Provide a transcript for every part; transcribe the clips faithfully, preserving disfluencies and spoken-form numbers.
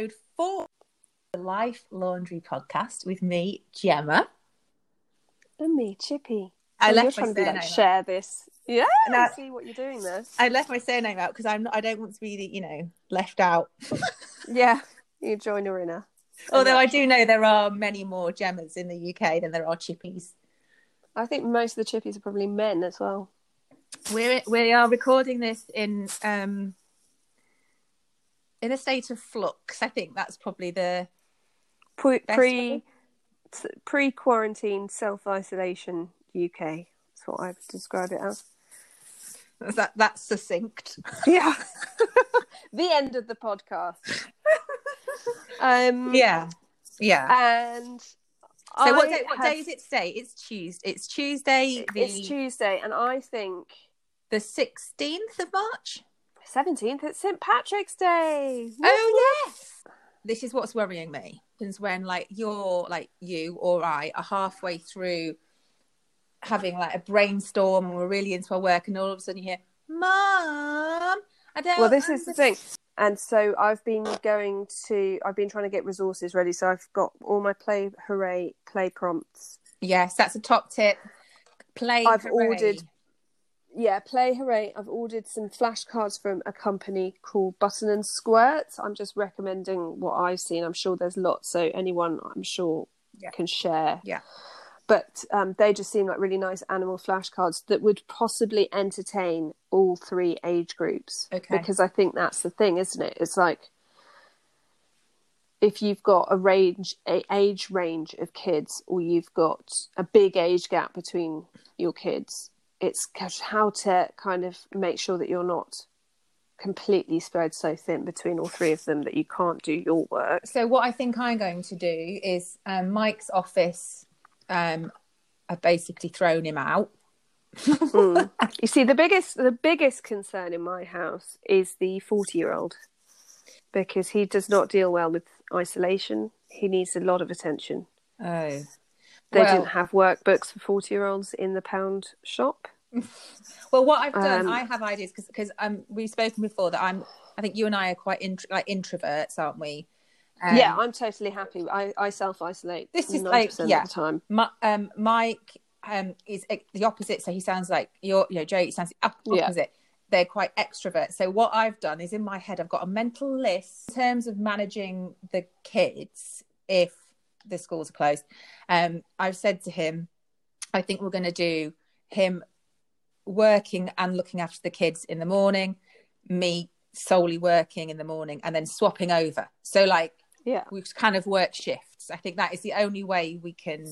episode four of the Life Laundry podcast with me, Gemma. And me, Chippy. I so left my surname like, share this. Yeah, and I see what you're doing there. I left my surname out because I'm not, I don't want to be, the, you know, left out. Yeah, you join her in a. Although I do know there are many more Gemmas in the U K than there are Chippies. I think most of the Chippies are probably men as well. We're, we are recording this in um, in a state of flux. I think that's probably the pre pre, pre-quarantine self-isolation U K. That's what I would describe it as. Is that that's succinct. Yeah. The end of the podcast. um, yeah, yeah. And so I what day? What have... day is it today? It's Tuesday. It's Tuesday. The... It's Tuesday, and I think the sixteenth of March, seventeenth. It's Saint Patrick's Day. Oh yes. This is what's worrying me. Is when like you're like you or I are halfway through having like a brainstorm and we're really into our work, and all of a sudden you hear, "Mom, I don't." Well, this understand. Is the thing. And so I've been going to, I've been trying to get resources ready. So I've got all my play, hooray, play prompts. Yes, that's a top tip. Play, I've hooray. ordered, yeah, play, hooray. I've ordered some flashcards from a company called Button and Squirt. I'm just recommending what I've seen. I'm sure there's lots. So anyone, I'm sure, yeah. can share. Yeah. But um, they just seem like really nice animal flashcards that would possibly entertain all three age groups. Okay. Because I think that's the thing, isn't it? It's like if you've got a range, a age range of kids, or you've got a big age gap between your kids, it's how to kind of make sure that you're not completely spread so thin between all three of them that you can't do your work. So what I think I'm going to do is um, Mike's office... Um, I've basically thrown him out. mm. You see, the biggest the biggest concern in my house is the forty-year-old because he does not deal well with isolation. He needs a lot of attention. Oh, well, they didn't have workbooks for forty-year-olds in the pound shop. Well, what I've done, um, I have ideas because because um, we've spoken before that I'm. I think you and I are quite int- like introverts, aren't we? Um, yeah, I'm totally happy. I, I self-isolate this is ninety percent like, yeah. of the time. My, um, Mike um, is the opposite, so he sounds like, you're, you know, Jay sounds the opposite. Yeah. They're quite extrovert. So what I've done is in my head, I've got a mental list in terms of managing the kids if the schools are closed. Um, I've said to him, I think we're going to do him working and looking after the kids in the morning, me solely working in the morning, and then swapping over. So like, yeah, we've kind of worked shifts. I think that is the only way we can.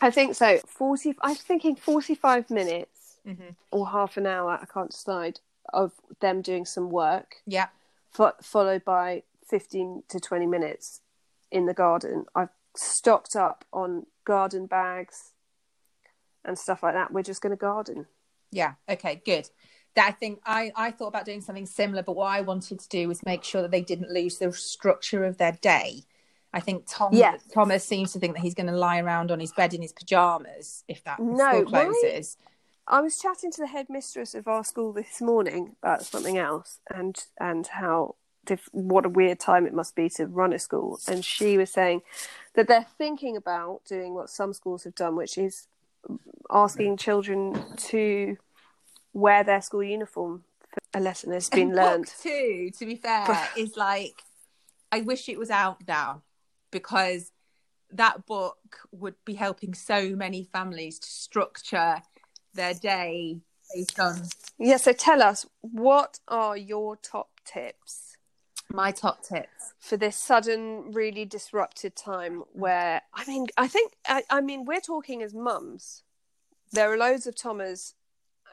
I think so. Forty. I'm thinking forty-five minutes mm-hmm. or half an hour. I can't decide of them doing some work. Yeah. Fo- followed by fifteen to twenty minutes in the garden. I've stocked up on garden bags and stuff like that. We're just going to garden. Yeah. Okay. Good. That I think I, I thought about doing something similar, but what I wanted to do was make sure that they didn't lose the structure of their day. I think Tom yeah. Thomas seems to think that he's going to lie around on his bed in his pajamas if that no, school closes. My, I was chatting to the headmistress of our school this morning about something else and and how diff, what a weird time it must be to run a school, and she was saying that they're thinking about doing what some schools have done, which is asking children to wear their school uniform for a lesson that's been learned. Too, to be fair, is like, I wish it was out now because that book would be helping so many families to structure their day based on. Yeah, so tell us, what are your top tips? My top tips for this sudden, really disrupted time where, I mean, I think, I, I mean, we're talking as mums. There are loads of Thomas.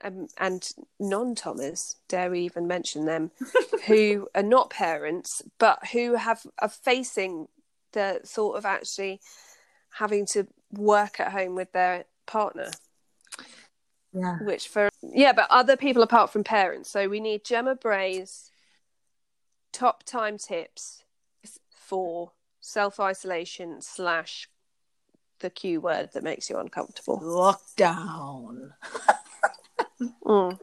Um, and non-Thomas, dare we even mention them, who are not parents, but who have are facing the thought of actually having to work at home with their partner. Yeah. Which for yeah, but other people apart from parents. So we need Gemma Bray's top time tips for self-isolation slash the Q word that makes you uncomfortable. Lockdown. Mm.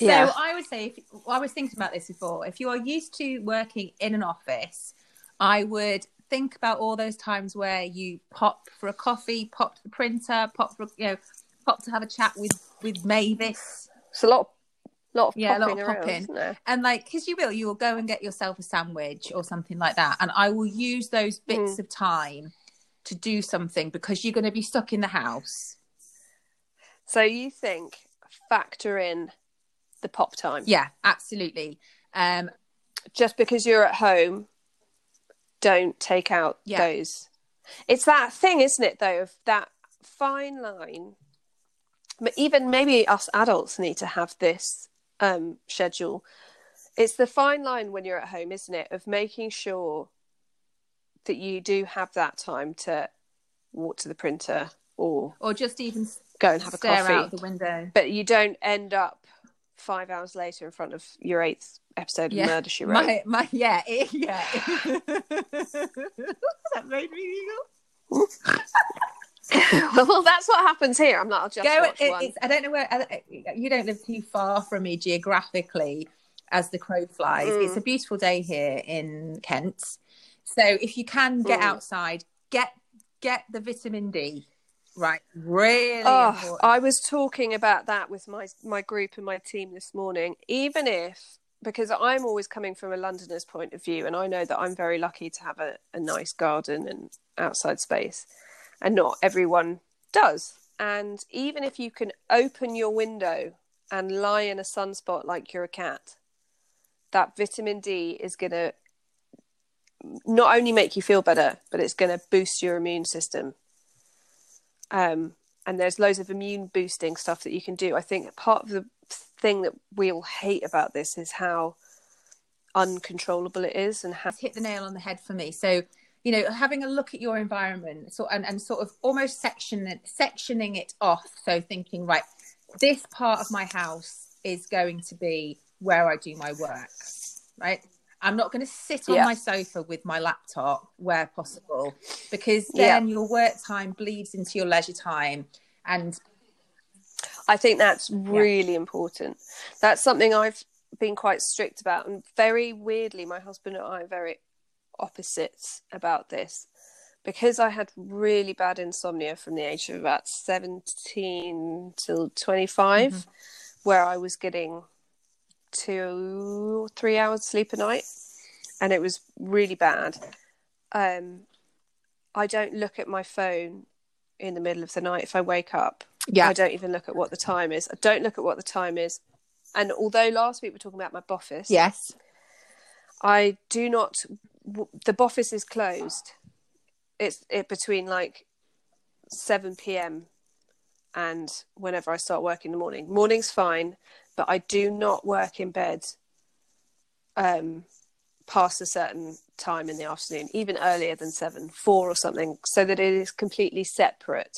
Yeah. So I would say if, well, I was thinking about this before, if you are used to working in an office I would think about all those times where you pop for a coffee, pop to the printer, pop for, you know, pop to have a chat with with Mavis. It's a lot of lot of yeah, a lot of around, popping, and like, because you will, you will go and get yourself a sandwich or something like that, and I will use those bits mm. of time to do something, because you're going to be stuck in the house. So you think factor in the pop time? Yeah, absolutely. Um, just because you're at home, don't take out yeah. those. It's that thing, isn't it? Though, of that fine line. But even maybe us adults need to have this um, schedule. It's the fine line when you're at home, isn't it, of making sure that you do have that time to walk to the printer or or just even go and have a coffee out the window. But you don't end up five hours later in front of your eighth episode yeah. of Murder, She Wrote. My, my, yeah, it, yeah. That made me giggle. Well, that's what happens here. I'm not. I'll just go, watch it, one. It's, I don't know where I, you don't live too far from me geographically, as the crow flies. Mm. It's a beautiful day here in Kent, so if you can get mm. outside, get get the vitamin D. Right, really. Oh, important. I was talking about that with my my group and my team this morning. Even if, because I'm always coming from a Londoner's point of view, and I know that I'm very lucky to have a, a nice garden and outside space. And not everyone does. And even if you can open your window and lie in a sunspot like you're a cat, that vitamin D is going to not only make you feel better, but it's going to boost your immune system. Um, and there's loads of immune boosting stuff that you can do. I think part of the thing that we all hate about this is how uncontrollable it is, and how... It's hit the nail on the head for me. So... you know, having a look at your environment, so, and, and sort of almost section, sectioning it off. So thinking, right, this part of my house is going to be where I do my work, right? I'm not going to sit on yeah. my sofa with my laptop where possible, because then yeah. your work time bleeds into your leisure time. And I think that's really yeah. important. That's something I've been quite strict about. And very weirdly, my husband and I are very... opposites about this, because I had really bad insomnia from the age of about seventeen till twenty-five, mm-hmm. where I was getting two or three hours sleep a night, and it was really bad. um I don't look at my phone in the middle of the night if I wake up. yeah I don't even look at what the time is. I don't look at what the time is and although last week we were talking about my boffice, yes I do not, the boffice is closed. It's it between like seven p.m. and whenever I start work in the morning. Morning's fine, but I do not work in bed um, past a certain time in the afternoon, even earlier than seven, four or something, so that it is completely separate.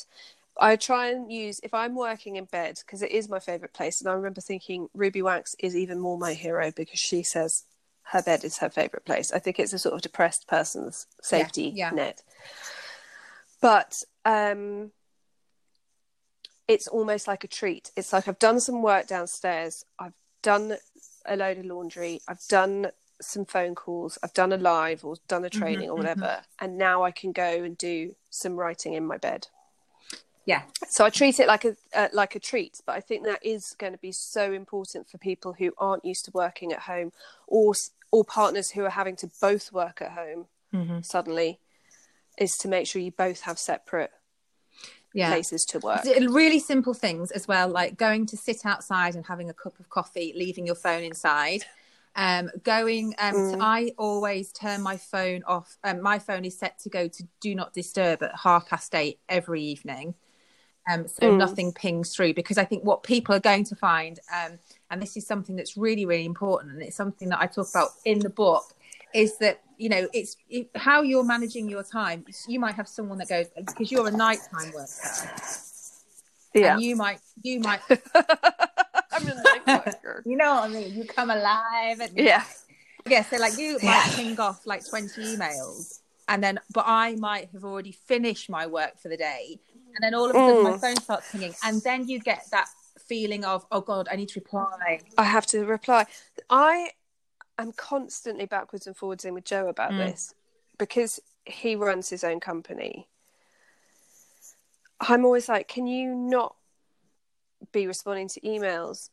I try and use, if I'm working in bed, because it is my favourite place, and I remember thinking Ruby Wax is even more my hero, because she says... her bed is her favourite place. I think it's a sort of depressed person's safety yeah, yeah. net. But um, it's almost like a treat. It's like I've done some work downstairs. I've done a load of laundry. I've done some phone calls. I've done a live or done a training mm-hmm, or whatever. Mm-hmm. And now I can go and do some writing in my bed. Yeah. So I treat it like a uh, like a treat, but I think that is going to be so important for people who aren't used to working at home, or or partners who are having to both work at home mm-hmm. suddenly, is to make sure you both have separate yeah. places to work. Really simple things as well, like going to sit outside and having a cup of coffee, leaving your phone inside. Um, going, um, mm. to, I always turn my phone off. Um, my phone is set to go to do not disturb at half past eight every evening. Um, so mm. nothing pings through, because I think what people are going to find, um, and this is something that's really, really important, and it's something that I talk about in the book, is that, you know, it's it, how you're managing your time. You might have someone that goes, because you're a nighttime worker. Yeah. And you might, you might. I'm a night worker. You know what I mean? You come alive. At yeah. Yeah. So like you yeah. might ping off like twenty emails, and then, but I might have already finished my work for the day. And then all of a sudden mm. my phone starts ringing, and then you get that feeling of, oh God, I need to reply. I have to reply. I am constantly backwards and forwards in with Joe about mm. this, because he runs his own company, I'm always like, can you not be responding to emails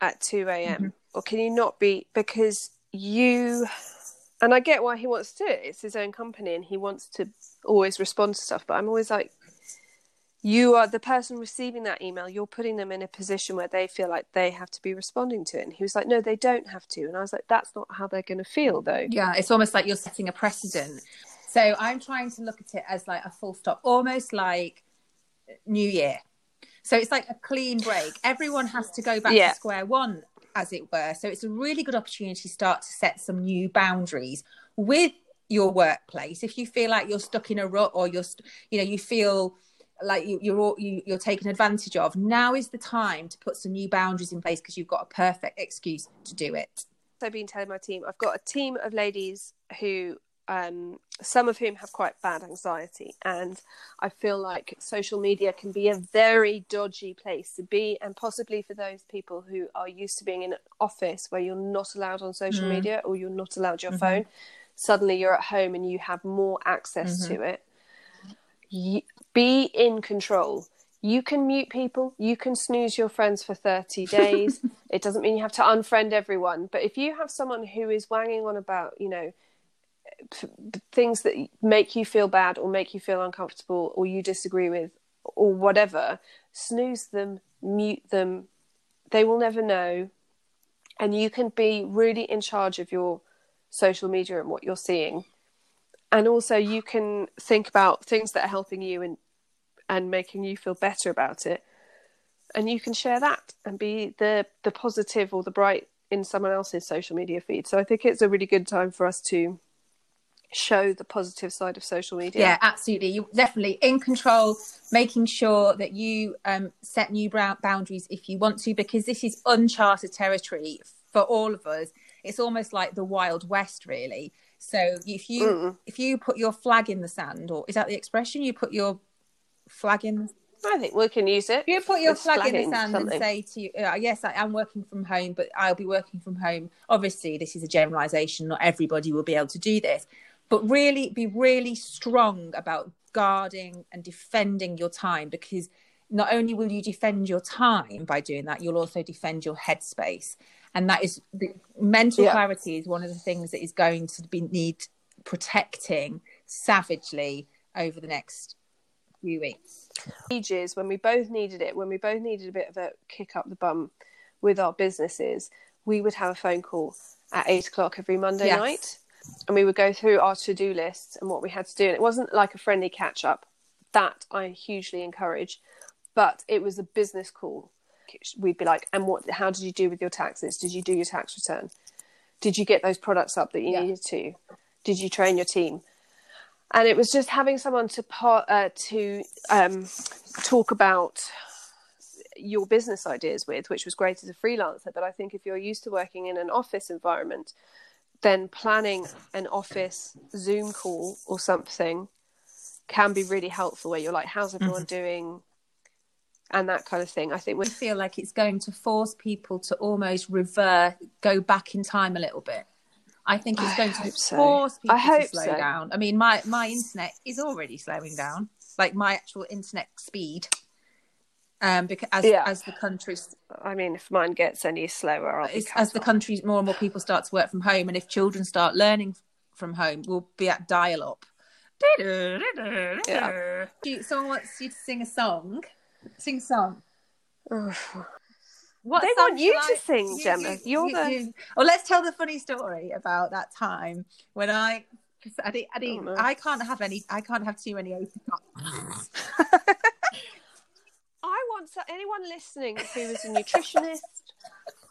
at two a.m. Mm-hmm. or can you not be, because you, and I get why he wants to do it, it's his own company and he wants to always respond to stuff, but I'm always like, you are the person receiving that email, you're putting them in a position where they feel like they have to be responding to it. And he was like, no, they don't have to. And I was like, that's not how they're going to feel though. Yeah, it's almost like you're setting a precedent. So I'm trying to look at it as like a full stop, almost like New Year. So it's like a clean break. Everyone has to go back yeah. to square one, as it were. So it's a really good opportunity to start to set some new boundaries with your workplace. If you feel like you're stuck in a rut, or you're, you know, you feel like you, you're all, you, you're taken advantage of, now is the time to put some new boundaries in place, because you've got a perfect excuse to do it. I've been telling my team, I've got a team of ladies who, um, some of whom have quite bad anxiety, and I feel like social media can be a very dodgy place to be, and possibly for those people who are used to being in an office where you're not allowed on social mm. media, or you're not allowed your mm-hmm. phone, suddenly you're at home and you have more access mm-hmm. to it. You, be in control. You can mute people, you can snooze your friends for thirty days. It doesn't mean you have to unfriend everyone, but if you have someone who is wanging on about, you know, things that make you feel bad or make you feel uncomfortable or you disagree with or whatever, snooze them, mute them, they will never know. And you can be really in charge of your social media and what you're seeing. And also you can think about things that are helping you and and making you feel better about it, and you can share that and be the the positive or the bright in someone else's social media feed. So I think it's a really good time for us to show the positive side of social media. Yeah, absolutely. You're definitely in control, making sure that you um, set new boundaries if you want to, because this is uncharted territory for all of us. It's almost like the Wild West, really. So if you mm. if you put your flag in the sand, or is that the expression? You put your flag in. I think we can use it. You put your it's flag in the sand something. And say to you, uh, yes, I am working from home, but I'll be working from home. Obviously, this is a generalisation. Not everybody will be able to do this. But really be really strong about guarding and defending your time, because not only will you defend your time by doing that, you'll also defend your headspace. And that is the mental yeah. clarity is one of the things that is going to be need protecting savagely over the next few weeks. Ages when we both needed it, when we both needed a bit of a kick up the bum with our businesses, we would have a phone call at eight o'clock every Monday yes. night. And we would go through our to-do list and what we had to do. And it wasn't like a friendly catch-up, that I hugely encourage, but it was a business call. We'd be like, and what, how did you do with your taxes? Did you do your tax return? Did you get those products up that you yeah. needed to? Did you train your team? And it was just having someone to par- uh, to um, talk about your business ideas with, which was great as a freelancer. But I think if you're used to working in an office environment, then planning an office Zoom call or something can be really helpful, where you're like, how's everyone mm-hmm. doing? And that kind of thing. I think we feel like it's going to force people to almost revert, go back in time a little bit. I think it's I going to so. force people I hope to slow so. down. I mean, my, my internet is already slowing down, like my actual internet speed. Um, because as, yeah. as the countries, I mean, if mine gets any slower, as the countries, more and more people start to work from home, and if children start learning from home, we'll be at dial up. Yeah. Someone wants you to sing a song. Sing a song. What they want you to sing, Gemma. You're the. Oh, let's tell the funny story about that time when I, I, did, I, did, oh, no. I can't have any. I can't have too many open cups. I want so anyone listening who is a nutritionist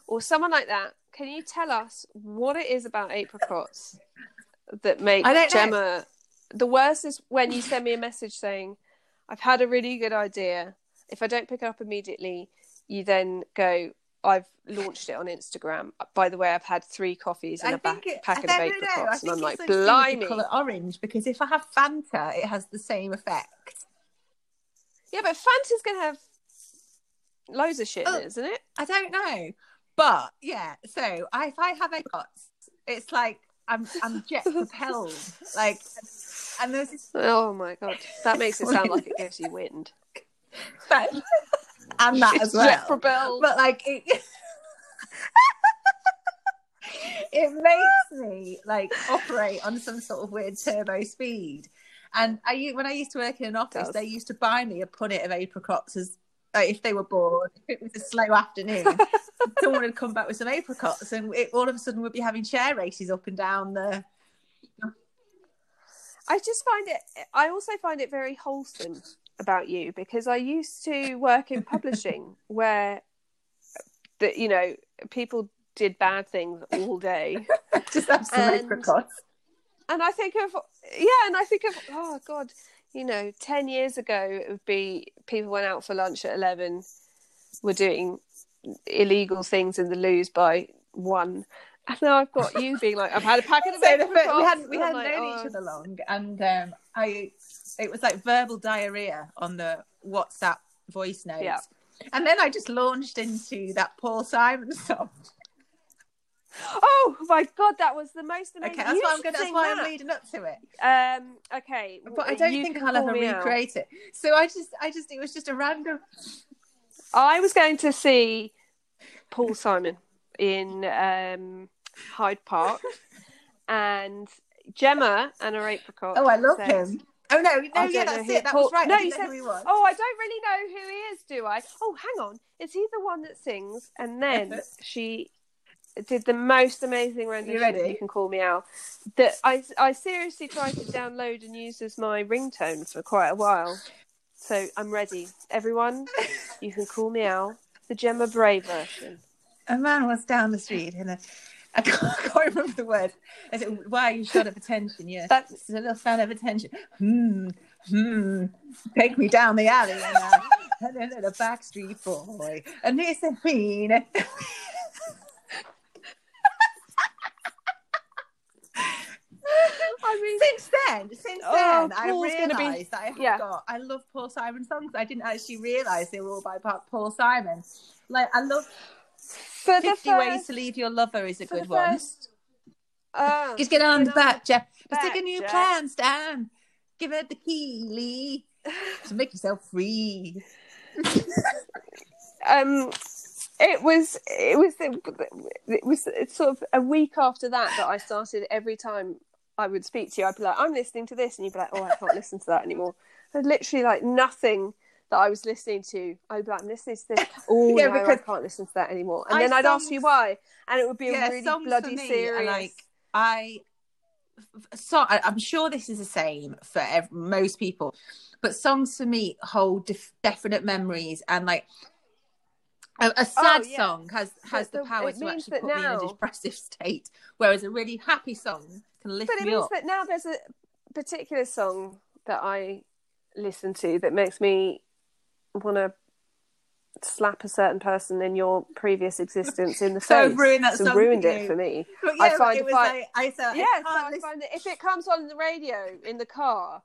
or someone like that, can you tell us what it is about apricots that make Gemma know. The worst is when you send me a message saying, I've had a really good idea. If I don't pick it up immediately, you then go, I've launched it on Instagram. By the way, I've had three coffees and I a ba- it, packet I of apricots. And I'm like, blimey. Colour orange, because if I have Fanta, it has the same effect. Yeah, but Fanta's going to have loads of shit in it, isn't it? I don't know. But, yeah, so I, if I have apricots, it's like I'm I'm jet propelled. Like, and there's this... oh my god, that makes it sound like it gives you wind. But, and that it's as well. Jet propelled, but like it. It makes me like operate on some sort of weird turbo speed. And I, when I used to work in an office, they used to buy me a punnet of apricots as like, if they were bored. If it was a slow afternoon, someone would come back with some apricots, and it, all of a sudden we'd be having chair races up and down the. I just find it. I also find it very wholesome about you, because I used to work in publishing where, the, you know, people did bad things all day. Just have some and, apricots. And I think of, yeah, and I think of, oh God, you know, ten years ago, it would be people went out for lunch at eleven, were doing illegal things in the loos by one. And now I've got you being like, I've had a packet of apricots. So we hadn't, we hadn't like, known oh. each other long. And um, I, it was like verbal diarrhea on the WhatsApp voice notes. Yeah. And then I just launched into that Paul Simon song. Oh my god, that was the most amazing. Okay, that's why I'm, gonna, that's why that. I'm leading up to it. Um, okay, but I don't think I'll ever recreate it. So I just, I just, it was just a random. I was going to see Paul Simon in um, Hyde Park, and Gemma and her apricot. Oh, I love says, him. Oh no, no, yeah, that's it. That Paul... was right. No, he said, who he was. Oh, I don't really know who he is, do I? Oh, hang on, is he the one that sings? And then she. Did the most amazing rendition that you can call me out. That I, I seriously tried to download and use as my ringtone for quite a while. So I'm ready. Everyone, you can call me out. The Gemma Bray version. A man was down the street in a... I can't, I can't remember the word. Is it, why are you short of attention? Yeah, that's it's a little fan of attention. Hmm, hmm. Take me down the alley. And, uh, and then the back street boy. And here's a queen. I mean, since then, since oh, then, Paul's I realised be... that I have yeah. got. I love Paul Simon songs. I didn't actually realise they were all by Paul Simon. Like I love. For fifty first... ways to leave your lover is a For good one. First... Oh, just get on the back, Jeff. Let's take a new Jeff. plan, Stan. Give her the key, Lee. To make yourself free. um. It was, it was, it was it's sort of a week after that that I started. Every time I would speak to you, I'd be like, I'm listening to this. And you'd be like, oh, I can't listen to that anymore. And literally, like, nothing that I was listening to, I'd be like, I'm listening to this. Oh, yeah, no, I can't listen to that anymore. And I then songs, I'd ask you why. And it would be yeah, a really bloody serious. Like, I, so, I'm sure this is the same for ev- most people, but songs for me hold def- definite memories. And, like, A, a sad oh, yeah. song has, has the, the power to actually put now... me in a depressive state, whereas a really happy song can lift me up. But it means up. that now there's a particular song that I listen to that makes me want to slap a certain person in your previous existence in the so face. So ruined that so song. ruined for it you. for me. But yeah, I find it was I, like, I thought, yeah, I, so I find that if it comes on the radio in the car,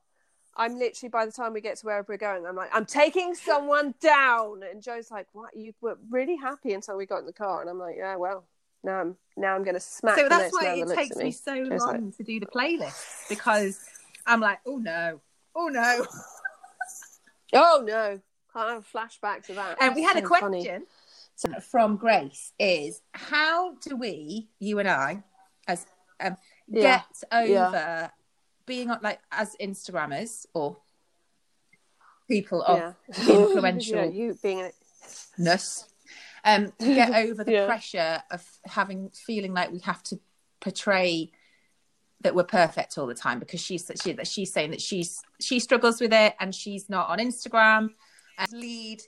I'm literally, by the time we get to wherever we're going, I'm like, I'm taking someone down. And Joe's like, what? You were really happy until we got in the car. And I'm like, yeah, well, now I'm now I'm going to smack so the next man that looks at me. So that's why it takes me so Joe's long like, to do the playlist, because I'm like, oh, no. Oh, no. oh, no. Can't have a flashback to that. And um, we had a question funny. from Grace is, how do we, you and I, as um, yeah. get over... Yeah. being like as Instagrammers or people of yeah. influential yeah, you being an... ness um to get over the yeah. pressure of having feeling like we have to portray that we're perfect all the time, because she's she, that she's saying that she's she struggles with it and she's not on Instagram and lead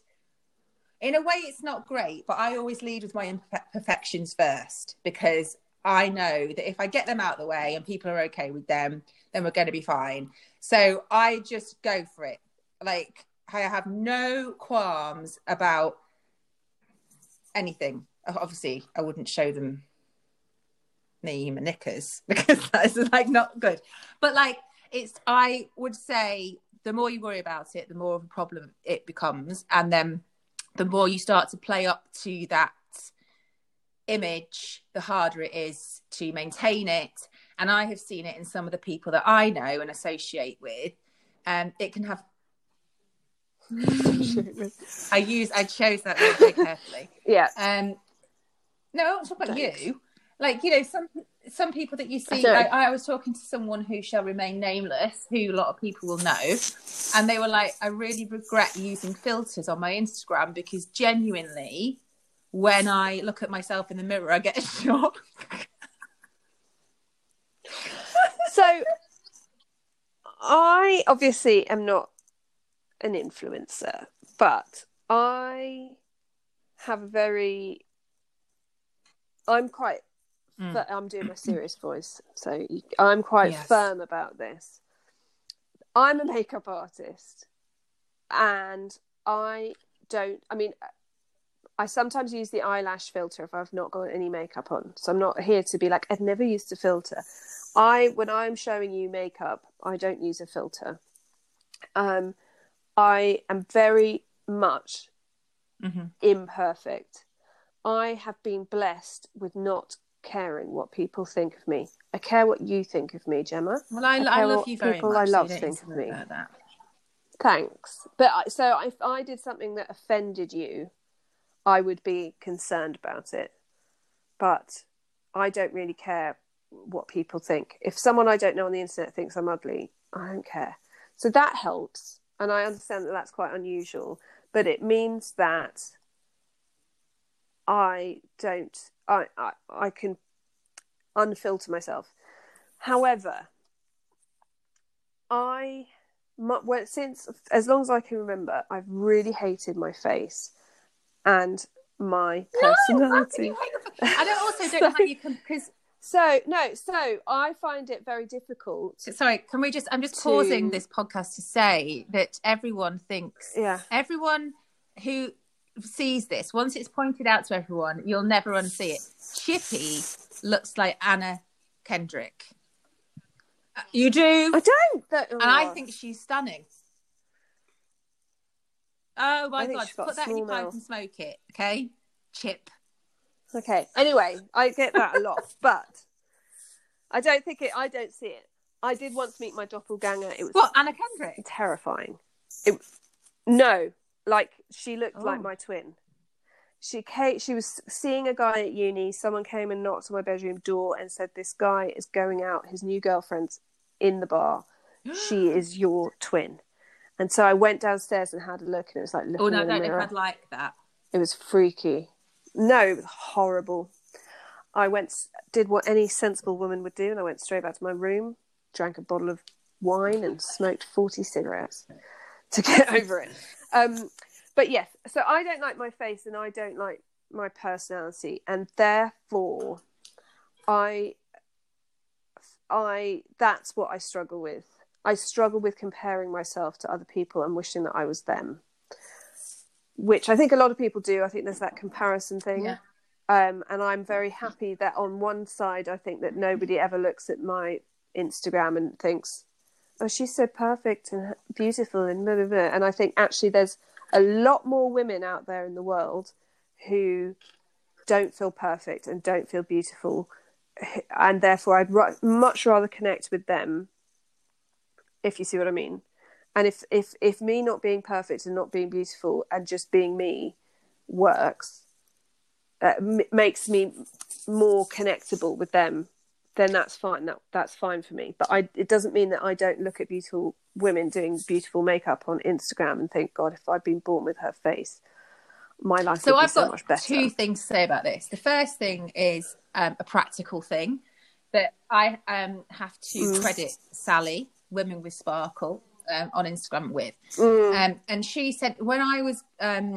in a way. It's not great, but I always lead with my imperfections first, because I know that if I get them out of the way and people are okay with them, then we're going to be fine. So I just go for it. Like, I have no qualms about anything. Obviously, I wouldn't show them me, my knickers, because that's, like, not good. But, like, it's, I would say the more you worry about it, the more of a problem it becomes. And then the more you start to play up to that image, the harder it is to maintain it. And I have seen it in some of the people that I know and associate with. Um, it can have... I use, I chose that word very carefully. Yeah. Um, no, I won't talk about Thanks. you. Like, you know, some some people that you see... I, like, I was talking to someone who shall remain nameless, who a lot of people will know. And they were like, I really regret using filters on my Instagram because genuinely, when I look at myself in the mirror, I get a shock. So I obviously am not an influencer, but I have a very, I'm quite, mm. fir- I'm doing my serious voice, so I'm quite yes. firm about this. I'm a makeup artist and I don't, I mean, I sometimes use the eyelash filter if I've not got any makeup on. So I'm not here to be like, I've never used a filter. I, when I'm showing you makeup, I don't use a filter. Um, I am very much mm-hmm. imperfect. I have been blessed with not caring what people think of me. I care what you think of me, Gemma. Well, I, I, I love you very much. People I love think of me. That. Thanks. But I, so if I did something that offended you, I would be concerned about it. But I don't really care what people think. If someone I don't know on the internet thinks I'm ugly, I don't care. So that helps, and I understand that that's quite unusual, but it means that I don't I I, I can unfilter myself. However, I well, since as long as I can remember, I've really hated my face and my personality. No, I don't also don't so, have you because So, no, so I find it very difficult. Sorry, can we just, I'm just to... pausing this podcast to say that everyone thinks, yeah. everyone who sees this, once it's pointed out to everyone, you'll never unsee it. Chippy looks like Anna Kendrick. You do? I don't. Oh, and I think she's stunning. Oh my God, put that in your pipe and smoke it, okay? Chip. Okay. Anyway, I get that a lot, but I don't think it. I don't see it. I did once meet my doppelganger. It was what Anna Kendrick. Terrifying. It no, like she looked oh. like my twin. She came, She was seeing a guy at uni. Someone came and knocked on my bedroom door and said, "This guy is going out. His new girlfriend's in the bar. She is your twin." And so I went downstairs and had a look, and it was like, "Oh no, I don't think I'd like that." It was freaky. No, it was horrible. I went, did what any sensible woman would do, and I went straight back to my room, drank a bottle of wine, and smoked forty cigarettes to get over it. Um, but yes, so I don't like my face, and I don't like my personality, and therefore, I, I that's what I struggle with. I struggle with comparing myself to other people and wishing that I was them. Which I think a lot of people do. I think there's that comparison thing. Yeah. Um, and I'm very happy that on one side, I think that nobody ever looks at my Instagram and thinks, oh, she's so perfect and beautiful and blah, blah, blah. And I think actually there's a lot more women out there in the world who don't feel perfect and don't feel beautiful. And therefore I'd r- much rather connect with them, if you see what I mean. And if, if, if me not being perfect and not being beautiful and just being me works, uh, m- makes me more connectable with them, then that's fine. That that's fine for me. But I, it doesn't mean that I don't look at beautiful women doing beautiful makeup on Instagram and think, God, if I'd been born with her face, my life would be so much better. So I've got two things to say about this. The first thing is um, a practical thing that I um, have to mm. credit Sally, Women with Sparkle, Um, on Instagram with mm. um, and she said when I was um,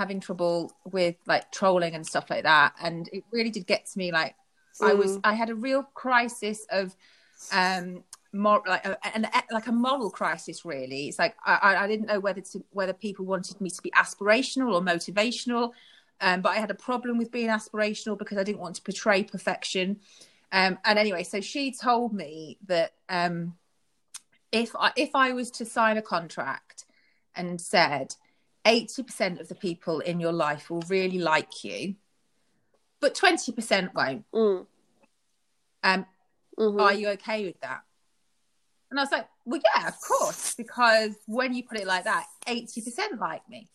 having trouble with like trolling and stuff like that, and it really did get to me, like mm. I was I had a real crisis of um, mor- like a, an, like a moral crisis really. It's like I, I didn't know whether to whether people wanted me to be aspirational or motivational, um, but I had a problem with being aspirational because I didn't want to portray perfection, um, and anyway, so she told me that um If I, if I was to sign a contract and said eighty percent of the people in your life will really like you, but twenty percent won't. Mm. Um, Mm-hmm. Are you okay with that? And I was like, well, yeah, of course, because when you put it like that, eighty percent like me.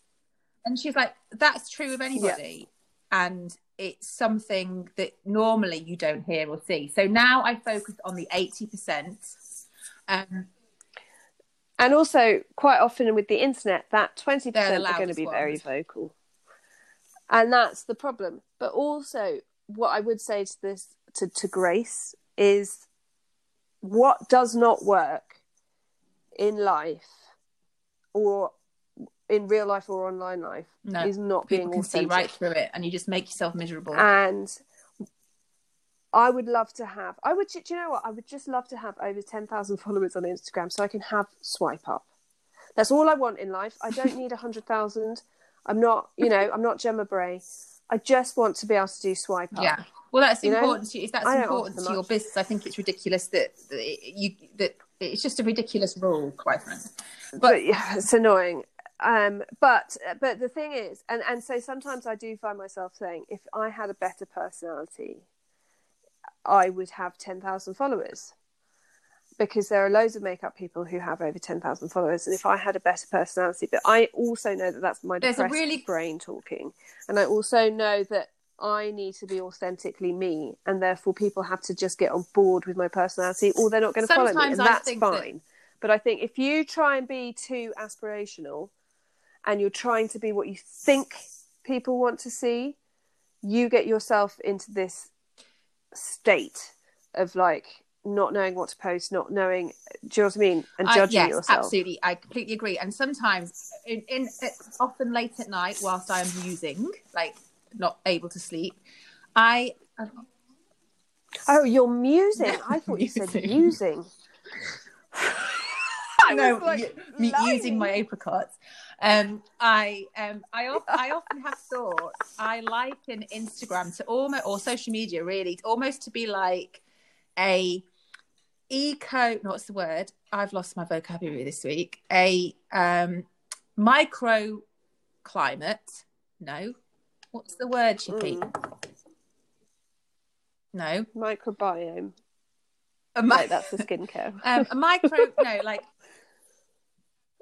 And she's like, that's true of anybody. Yeah. And it's something that normally you don't hear or see. So now I focus on the eighty percent. Um, and also, quite often with the internet, that twenty percent are going to be ones. Very vocal. And that's the problem. But also, what I would say to this, to, to Grace, is what does not work in life or in real life or online life no, is not being authentic. People can see right through it and you just make yourself miserable. And I would love to have, I would, do you know what? I would just love to have over ten thousand followers on Instagram so I can have swipe up. That's all I want in life. I don't need one hundred thousand. I'm not, you know, I'm not Gemma Bray. I just want to be able to do swipe up. Yeah. Well, that's you important. Know? To If that's I important to much. Your business, I think it's ridiculous that, that it, you that it's just a ridiculous rule, quite frankly. But, but yeah, it's annoying. Um, but but the thing is, and, and so sometimes I do find myself saying, if I had a better personality, I would have ten thousand followers, because there are loads of makeup people who have over ten thousand followers. And if I had a better personality, but I also know that that's my There's depressed really... brain talking, and I also know that I need to be authentically me, and therefore people have to just get on board with my personality, or they're not going to follow me, and I that's fine. That... But I think if you try and be too aspirational, and you're trying to be what you think people want to see, you get yourself into this state of like not knowing what to post, not knowing, do you know what I mean? And judging I, yes, yourself. Yes, absolutely. I completely agree. And sometimes, in, in often late at night, whilst I'm using, like, not able to sleep, I um... oh you're musing I thought musing. You said using I know like, me using my apricots um I um I, of, I often have thought I liken Instagram to almost, or social media really, almost to be like a eco what's the word I've lost my vocabulary this week a um micro climate no What's the word, Chippy? Mm. No. Microbiome. A mi- no, that's the skincare. um, a micro, no, like...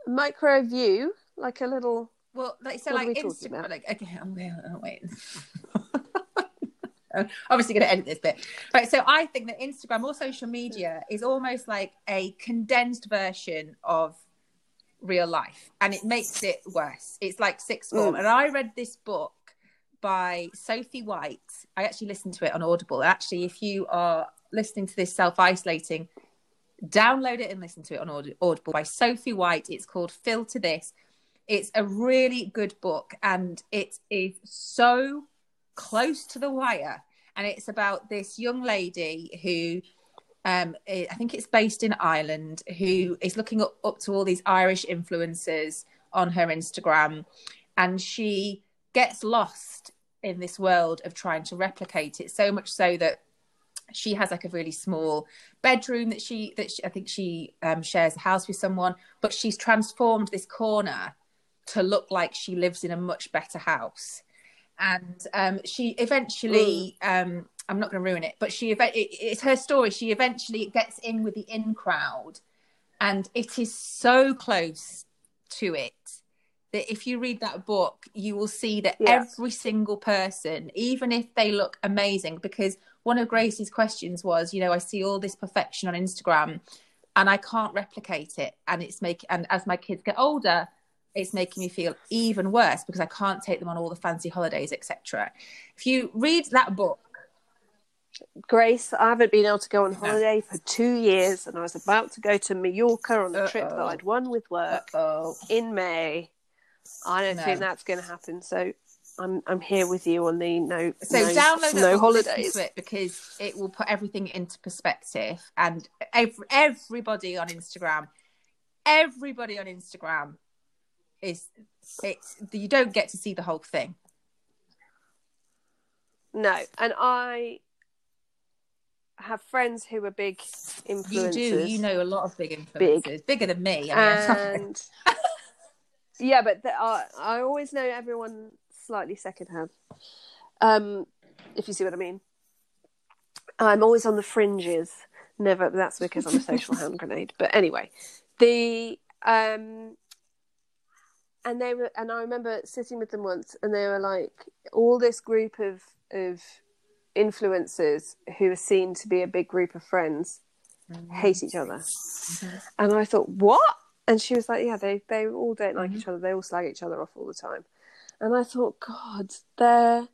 Micro view, like a little... Well, like, so what like Instagram, like, okay, I'm waiting. I'm obviously going to edit this bit. Right, so I think that Instagram or social media is almost like a condensed version of real life, and it makes it worse. It's like sixth form. Mm. And I read this book by Sophie White. I actually listened to it on Audible. Actually, if you are listening to this self-isolating, download it and listen to it on Aud- Audible by Sophie White. It's called Filter This. It's a really good book, and it is so close to the wire. And it's about this young lady who um, I think it's based in Ireland, who is looking up, up to all these Irish influencers on her Instagram, and she gets lost in this world of trying to replicate it, so much so that she has like a really small bedroom that she that she, I think she um, shares a house with someone, but she's transformed this corner to look like she lives in a much better house. And um, she eventually um, I'm not going to ruin it, but she it, it's her story. She eventually gets in with the in crowd, and it is so close to it that if you read that book, you will see that yes. every single person, even if they look amazing, because one of Gracie's questions was, you know, I see all this perfection on Instagram and I can't replicate it. And it's make, and as my kids get older, it's making me feel even worse because I can't take them on all the fancy holidays, et cetera. If you read that book, Grace, I haven't been able to go on holiday no. for two years, and I was about to go to Mallorca on a Uh-oh. trip that I'd won with work Uh-oh. in May. I don't no. think that's going to happen. So I'm I'm here with you on the no. So no, download no it holidays to it, because it will put everything into perspective. And every, everybody on Instagram, everybody on Instagram is it's you don't get to see the whole thing. No, and I have friends who are big influencers. You do. You know a lot of big influencers, big. bigger than me. I mean, and yeah, but there are, I always know everyone slightly secondhand, um, if you see what I mean. I'm always on the fringes. Never. That's because I'm a social hand grenade. But anyway, the um, and they were, and I remember sitting with them once, and they were like all this group of of influencers who are seen to be a big group of friends hate each other, and I thought, what? And she was like, yeah, they they all don't like mm-hmm. each other. They all slag each other off all the time. And I thought, God, they're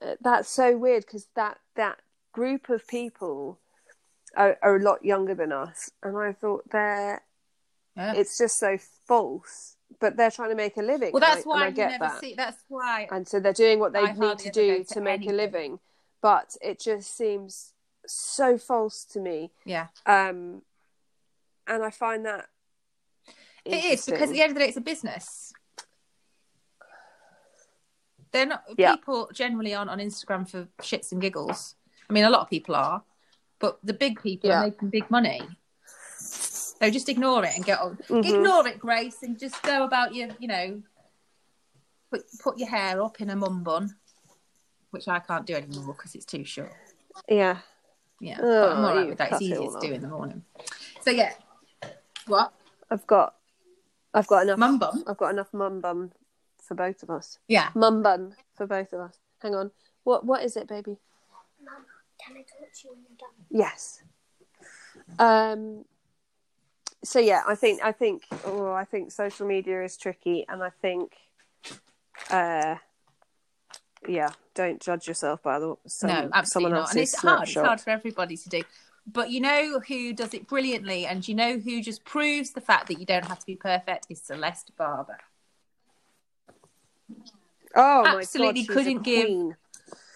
uh, that's so weird because that that group of people are, are a lot younger than us. And I thought they're yeah. it's just so false. But they're trying to make a living. Well, that's I, why I get never that. See, that's why. And so they're doing what they I need to do to, to make a living. But it just seems so false to me. Yeah. Um, and I find that. It is, because at the end of the day, it's a business. They're not yeah. people generally aren't on Instagram for shits and giggles. I mean, a lot of people are, but the big people yeah. are making big money. So just ignore it and get on. Mm-hmm. Ignore it, Grace, and just go about your, you know, put put your hair up in a mum bun, which I can't do anymore because it's too short. Yeah, yeah. Oh, but I'm all right with that. It's easier to do in the morning. So yeah, what I've got. I've got enough mum bum. I've got enough mum bum for both of us. Yeah, mum bun for both of us. Hang on. What what is it, baby? Mum, can I talk to you when you're done? Yes. Um. So yeah, I think I think oh, I think social media is tricky, and I think, uh, yeah, don't judge yourself by the some, no, absolutely not. And it's hard. It's hard for everybody to do. But you know who does it brilliantly, and you know who just proves the fact that you don't have to be perfect is Celeste Barber. Oh, absolutely my God, couldn't give.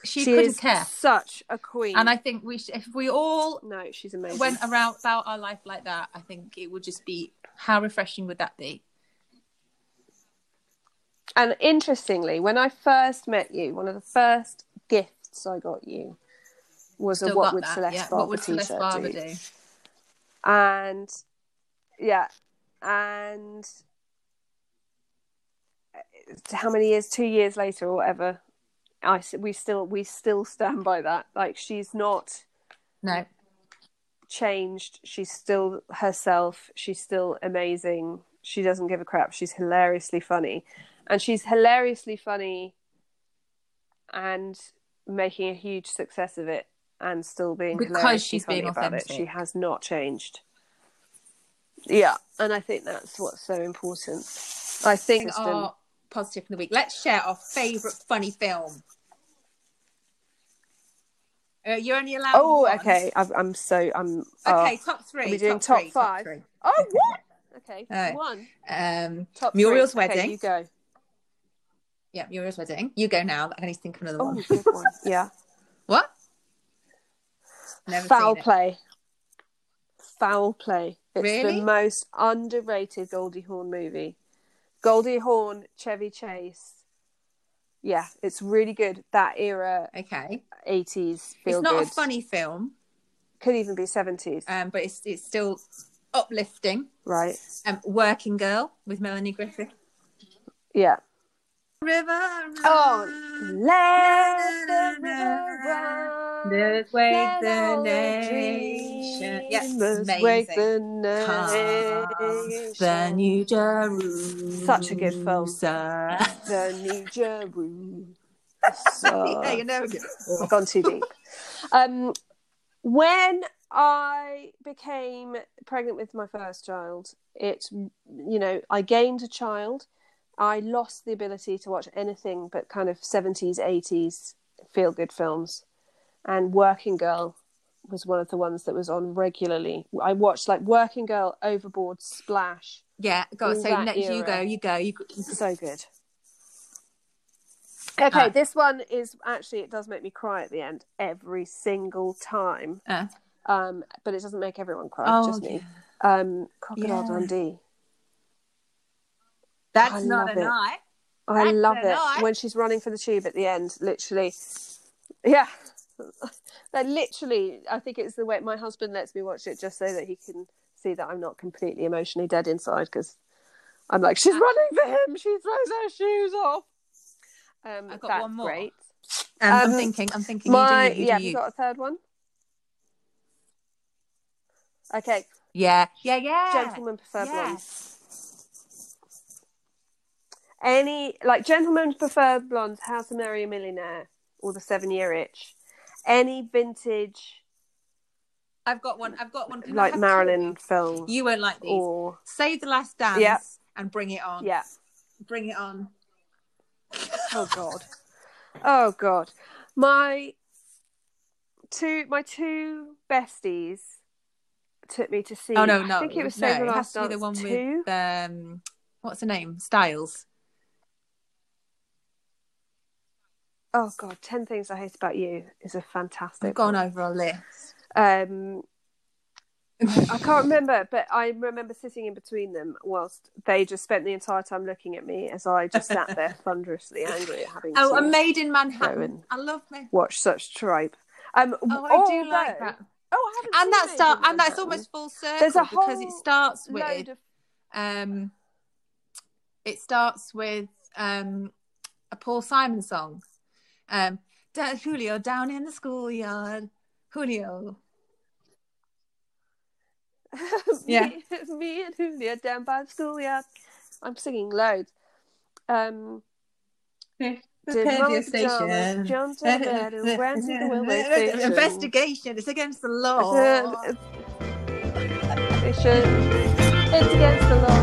She, she couldn't is care. Such a queen. And I think we, sh- if we all, no, she's amazing. Went around about our life like that, I think it would just be how refreshing would that be? And interestingly, when I first met you, one of the first gifts I got you. Was a what would, Celeste yeah. what would Celeste Barber do? do? And, yeah, and how many years, two years later or whatever, I, we still we still stand by that. Like, she's not no changed. She's still herself. She's still amazing. She doesn't give a crap. She's hilariously funny. And she's hilariously funny and making a huge success of it. And still being because she's being authentic. It. She has not changed. Yeah, and I think that's what's so important. I think our positive of the week. Let's share our favourite funny film. Uh, you're only allowed. Oh, one. okay. I've, I'm so I'm. Uh, okay, top three. Are we doing top, top three, five? Top oh, what? Okay, uh, one. Um, top Muriel's three. Wedding. Okay, you go. Yeah, Muriel's Wedding. You go now. I need to think of another oh, one. Good one. Yeah. What? Never Foul Play. Foul Play. It's really? The most underrated Goldie Hawn movie. Goldie Hawn, Chevy Chase. Yeah, it's really good. That era. Okay. eighties. Feel it's not good. A funny film. Could even be seventies. Um, but it's it's still uplifting. Right. Um, Working Girl with Melanie Griffith. Yeah. River. Run. Oh, let the river run. Let's wake let the nation. Yes, let's amazing. Wake the nation. The New Jerusalem. Such a good film. The New Jerusalem. Yeah, you know. I've gone too deep. Um, when I became pregnant with my first child, it, you know, I gained a child. I lost the ability to watch anything but kind of seventies, eighties feel good films. And Working Girl was one of the ones that was on regularly. I watched like Working Girl, Overboard, Splash. Yeah, God, so next you go, you go, you go. So good. Okay, uh. this one is actually, it does make me cry at the end every single time. Uh. Um, but it doesn't make everyone cry, oh, just me. Yeah. Um, Crocodile yeah. Dundee. That's I not a it. Night. I That's love it. Night. When she's running for the tube at the end, literally. Yeah. That literally, I think it's the way my husband lets me watch it just so that he can see that I'm not completely emotionally dead inside because I'm like, she's running for him, she throws her shoes off. Um, I've got one more. Great. Um, um, I'm thinking, I'm thinking. My, you do, you do, you do, yeah, you. Have you got a third one? Okay. Yeah. Yeah, yeah. Gentlemen prefer yeah. blondes. Any, like, gentlemen prefer blondes, How to Marry a Millionaire, or The Seven-Year Itch. Any vintage... I've got one. I've got one. Can like Marilyn two? Films. You won't like these. Or... Save the Last Dance yeah. and Bring It On. Yeah. Bring It On. Oh, God. Oh, God. My two my two besties took me to see... Oh, no, no. I think it was Save no, the Last Dance the one two. With, um, what's her name? Styles. Oh, God, ten Things I Hate About You is a fantastic I've gone one. Over a list. Um, I can't remember, but I remember sitting in between them whilst they just spent the entire time looking at me as I just sat there thunderously angry at having Oh, a Made in Manhattan. I love me. Watch such tripe. Um, oh, I although, do like that. Oh, I haven't and seen that. Start, and that's almost full circle There's a whole because it starts with... Of... Um, it starts with um, a Paul Simon song. Um, Julio down in the schoolyard. Julio. yeah. me, me and Julio down by the schoolyard. I'm singing loads. Um, the radio station. John's in bed and ran to the railway station. Investigation. It's against the law. It's against the law.